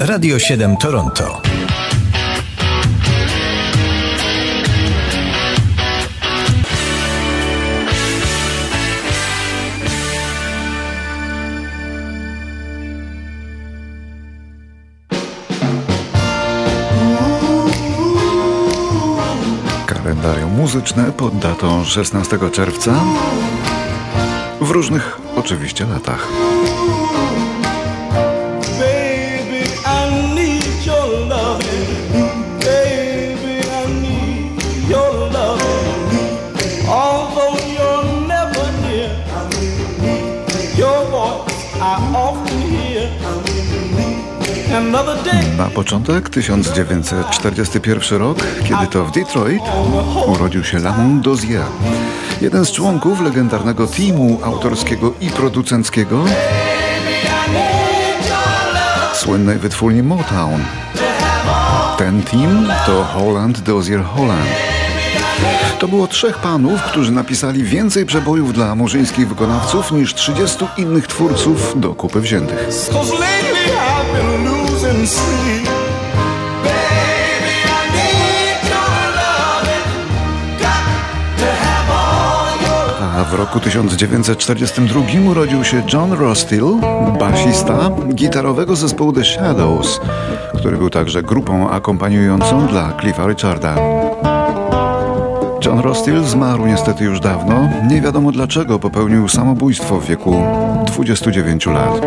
Radio 7 Toronto. Kalendarium muzyczne pod datą 16 czerwca w różnych oczywiście latach. Na początek 1941 rok, kiedy to w Detroit urodził się Holland Dozier, jeden z członków legendarnego teamu autorskiego i producenckiego słynnej wytwórni Motown. Ten team to Holland Dozier Holland. To było trzech panów, którzy napisali więcej przebojów dla murzyńskich wykonawców niż 30 innych twórców do kupy wziętych. A w roku 1942 urodził się John Rostill, basista gitarowego zespołu The Shadows, który był także grupą akompaniującą dla Cliffa Richarda. John Rostill zmarł niestety już dawno. Nie wiadomo dlaczego popełnił samobójstwo w wieku 29 lat.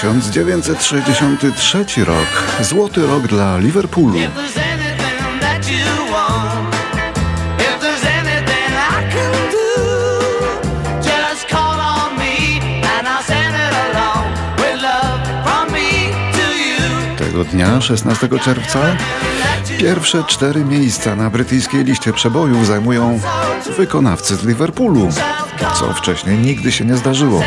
W 1963 rok, złoty rok dla Liverpoolu. Tego dnia, 16 czerwca, pierwsze 4 miejsca na brytyjskiej liście przebojów zajmują wykonawcy z Liverpoolu, co wcześniej nigdy się nie zdarzyło.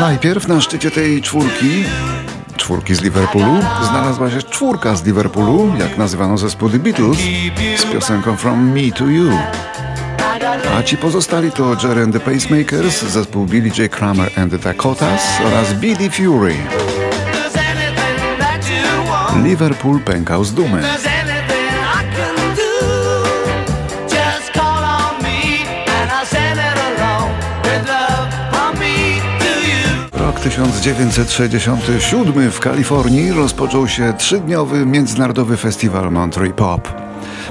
Najpierw na szczycie tej czwórki z Liverpoolu, znalazła się czwórka z Liverpoolu, jak nazywano zespół The Beatles, z piosenką From Me to You. A ci pozostali to Gerry and the Pacemakers, zespół Billy J. Kramer and the Dakotas oraz Billy Fury. Liverpool pękał z dumy. Rok 1967 w Kalifornii rozpoczął się 3-dniowy międzynarodowy festiwal Monterey Pop.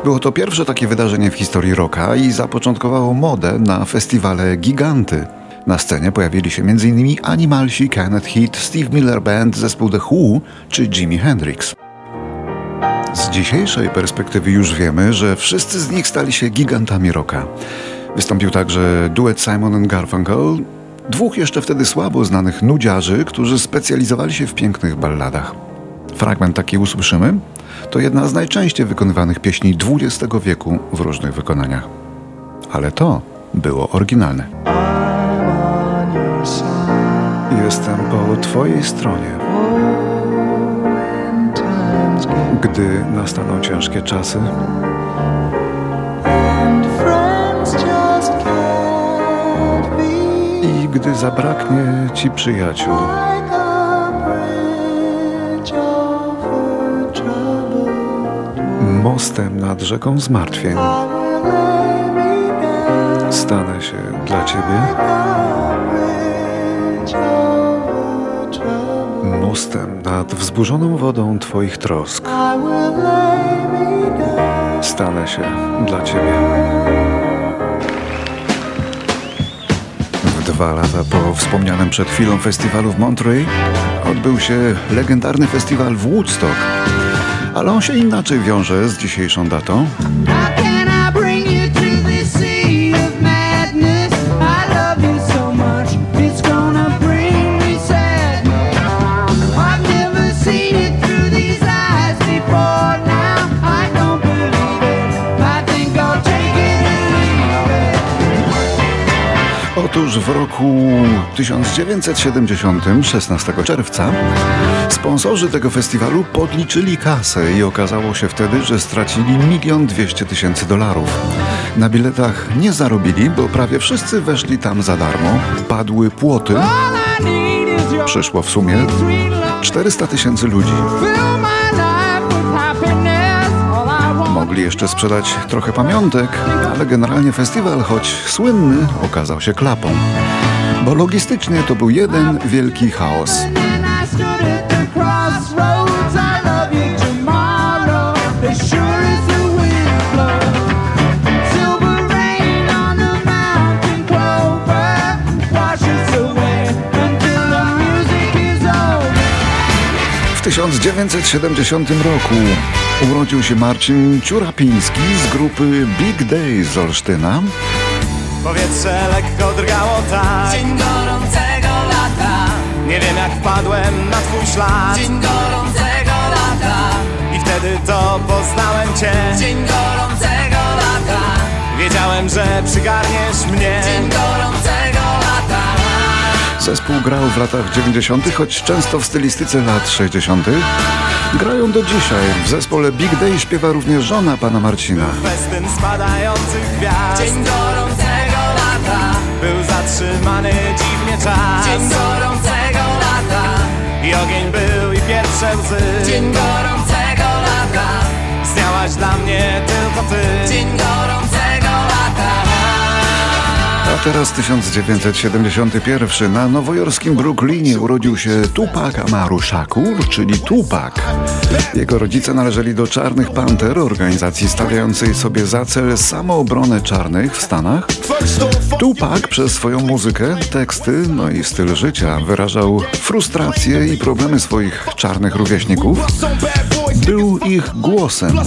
Było to pierwsze takie wydarzenie w historii rocka i zapoczątkowało modę na festiwale giganty. Na scenie pojawili się m.in. Animalsi, Canned Heat, Steve Miller Band, zespół The Who czy Jimi Hendrix. Z dzisiejszej perspektywy już wiemy, że wszyscy z nich stali się gigantami rocka. Wystąpił także duet Simon and Garfunkel, dwóch jeszcze wtedy słabo znanych nudziarzy, którzy specjalizowali się w pięknych balladach. Fragment taki usłyszymy. To jedna z najczęściej wykonywanych pieśni XX wieku w różnych wykonaniach. Ale to było oryginalne. Jestem po Twojej stronie. Gdy nastaną ciężkie czasy, i gdy zabraknie Ci przyjaciół, mostem nad rzeką zmartwień stanę się dla Ciebie, mostem nad wzburzoną wodą Twoich trosk stanę się dla Ciebie. 2 lata po wspomnianym przed chwilą festiwalu w Monterey odbył się legendarny festiwal w Woodstock, ale on się inaczej wiąże z dzisiejszą datą. Otóż w roku 1970, 16 czerwca, sponsorzy tego festiwalu podliczyli kasę i okazało się wtedy, że stracili $1,200,000. Na biletach nie zarobili, bo prawie wszyscy weszli tam za darmo, padły płoty, przyszło w sumie 400,000 ludzi. Mogli jeszcze sprzedać trochę pamiątek, ale generalnie festiwal, choć słynny, okazał się klapą, bo logistycznie to był jeden wielki chaos. W 1970 roku urodził się Marcin Ciurapiński z grupy Big Days z Olsztyna. Powietrze lekko drgało tak, dzień gorącego lata. Nie wiem jak wpadłem na twój ślad, dzień gorącego lata. I wtedy to poznałem cię, dzień gorącego lata. Wiedziałem, że przygarniesz mnie, dzień gorącego lata. Zespół grał w latach 90., choć często w stylistyce lat 60. Grają do dzisiaj. W zespole Big Day śpiewa również żona pana Marcina. Był festyn spadających gwiazd, dzień gorącego lata. Był zatrzymany dziwnie czas, dzień gorącego lata. I ogień był i pierwsze łzy, dzień gorącego lata. Zniałaś dla mnie tylko ty, dzień gorącego lata. A teraz 1971. Na nowojorskim Brooklynie urodził się Tupac Amaru Shakur, czyli Tupac. Jego rodzice należeli do Czarnych Panter, organizacji stawiającej sobie za cel samoobronę czarnych w Stanach. Tupac przez swoją muzykę, teksty, no i styl życia wyrażał frustrację i problemy swoich czarnych rówieśników. Był ich głosem.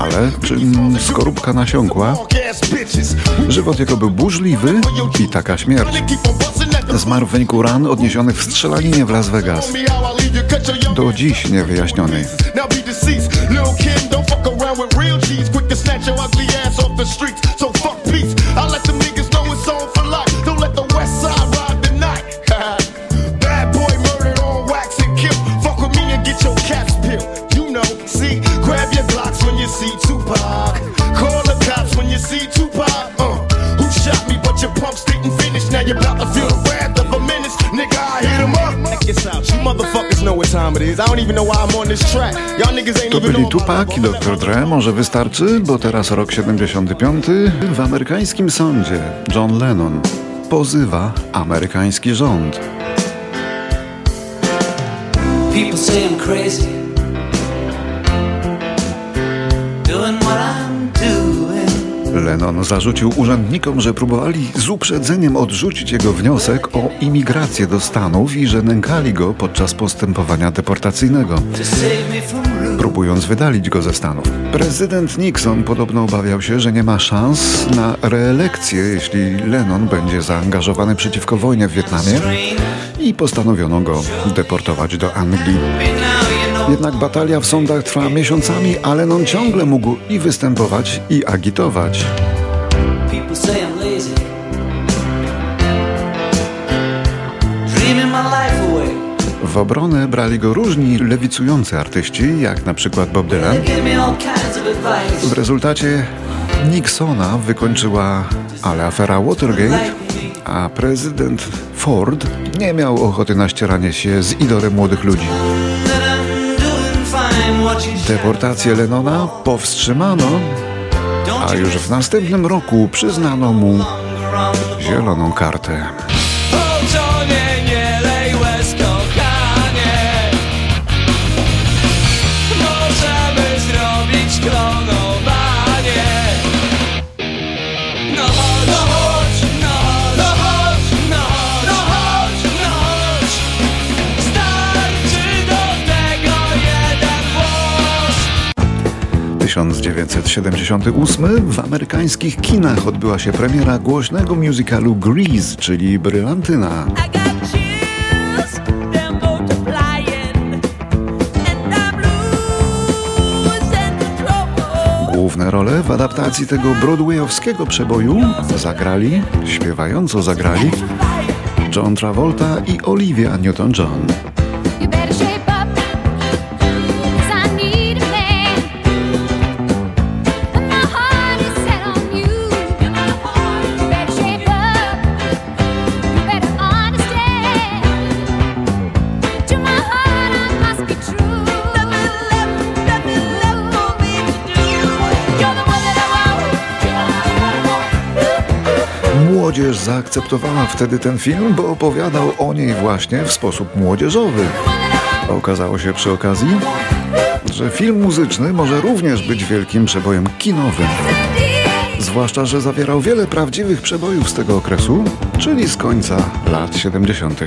Ale czym skorupka nasiąkła? Żywot jego był burzliwy i taka śmierć. Zmarł w wyniku ran odniesionych w strzelaninie w Las Vegas. Do dziś niewyjaśnionej. To byli Tupac i dr Dre, może wystarczy, bo teraz rok 75. W amerykańskim sądzie John Lennon pozywa amerykański rząd. People say I'm crazy, doing what I'm doing. Lennon zarzucił urzędnikom, że próbowali z uprzedzeniem odrzucić jego wniosek o imigrację do Stanów i że nękali go podczas postępowania deportacyjnego, próbując wydalić go ze Stanów. Prezydent Nixon podobno obawiał się, że nie ma szans na reelekcję, jeśli Lennon będzie zaangażowany przeciwko wojnie w Wietnamie, i postanowiono go deportować do Anglii. Jednak batalia w sądach trwa miesiącami, a Lennon ciągle mógł i występować, i agitować. W obronę brali go różni lewicujący artyści, jak na przykład Bob Dylan. W rezultacie Nixona wykończyła afera Watergate, a prezydent Ford nie miał ochoty na ścieranie się z idolem młodych ludzi. Deportację Lennona powstrzymano, a już w następnym roku przyznano mu zieloną kartę. W 1978 w amerykańskich kinach odbyła się premiera głośnego musicalu Grease, czyli Brylantyna. Główne role w adaptacji tego broadwayowskiego przeboju śpiewająco zagrali John Travolta i Olivia Newton-John. Młodzież zaakceptowała wtedy ten film, bo opowiadał o niej właśnie w sposób młodzieżowy. Okazało się przy okazji, że film muzyczny może również być wielkim przebojem kinowym. Zwłaszcza, że zawierał wiele prawdziwych przebojów z tego okresu, czyli z końca lat 70.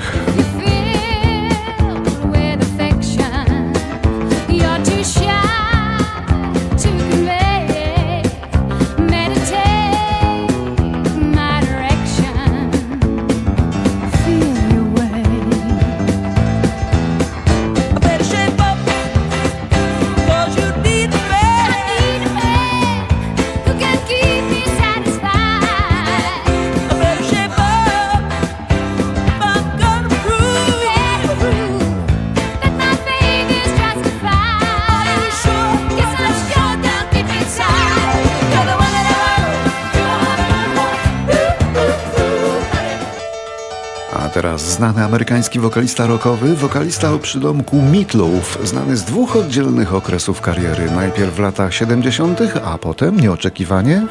Teraz znany amerykański wokalista rockowy, wokalista o przydomku Meat Loaf, znany z dwóch oddzielnych okresów kariery. Najpierw w latach 70., a potem nieoczekiwanie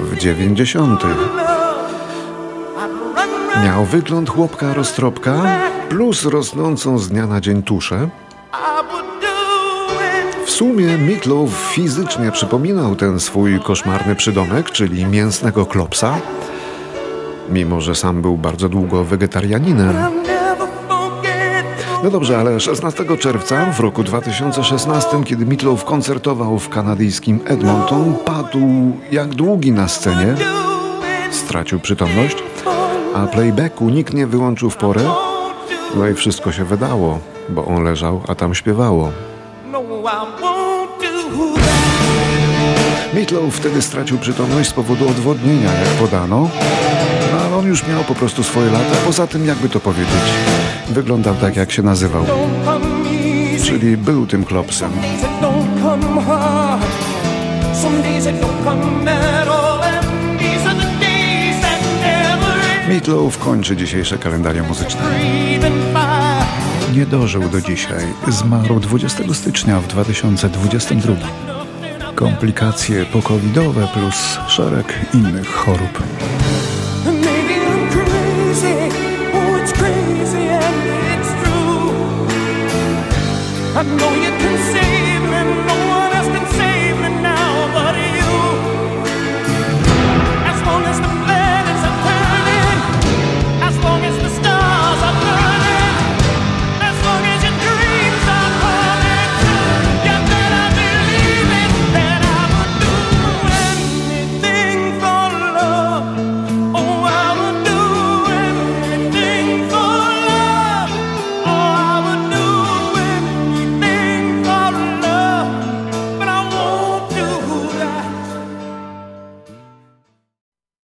w 90. Miał wygląd chłopka roztropka, plus rosnącą z dnia na dzień tuszę. W sumie Meat Loaf fizycznie przypominał ten swój koszmarny przydomek, czyli mięsnego klopsa. Mimo że sam był bardzo długo wegetarianinem. No dobrze, ale 16 czerwca w roku 2016, kiedy Meat Loaf koncertował w kanadyjskim Edmonton, padł jak długi na scenie, stracił przytomność, a playbacku nikt nie wyłączył w porę, no i wszystko się wydało, bo on leżał, a tam śpiewało. Meat Loaf wtedy stracił przytomność z powodu odwodnienia, jak podano. Ale on już miał po prostu swoje lata, poza tym jakby to powiedzieć, wyglądał tak jak się nazywał, czyli był tym klopsem. Meat Loaf kończy dzisiejsze kalendarium muzyczne. Nie dożył do dzisiaj, zmarł 20 stycznia w 2022. Komplikacje po-covidowe plus szereg innych chorób. I know you can see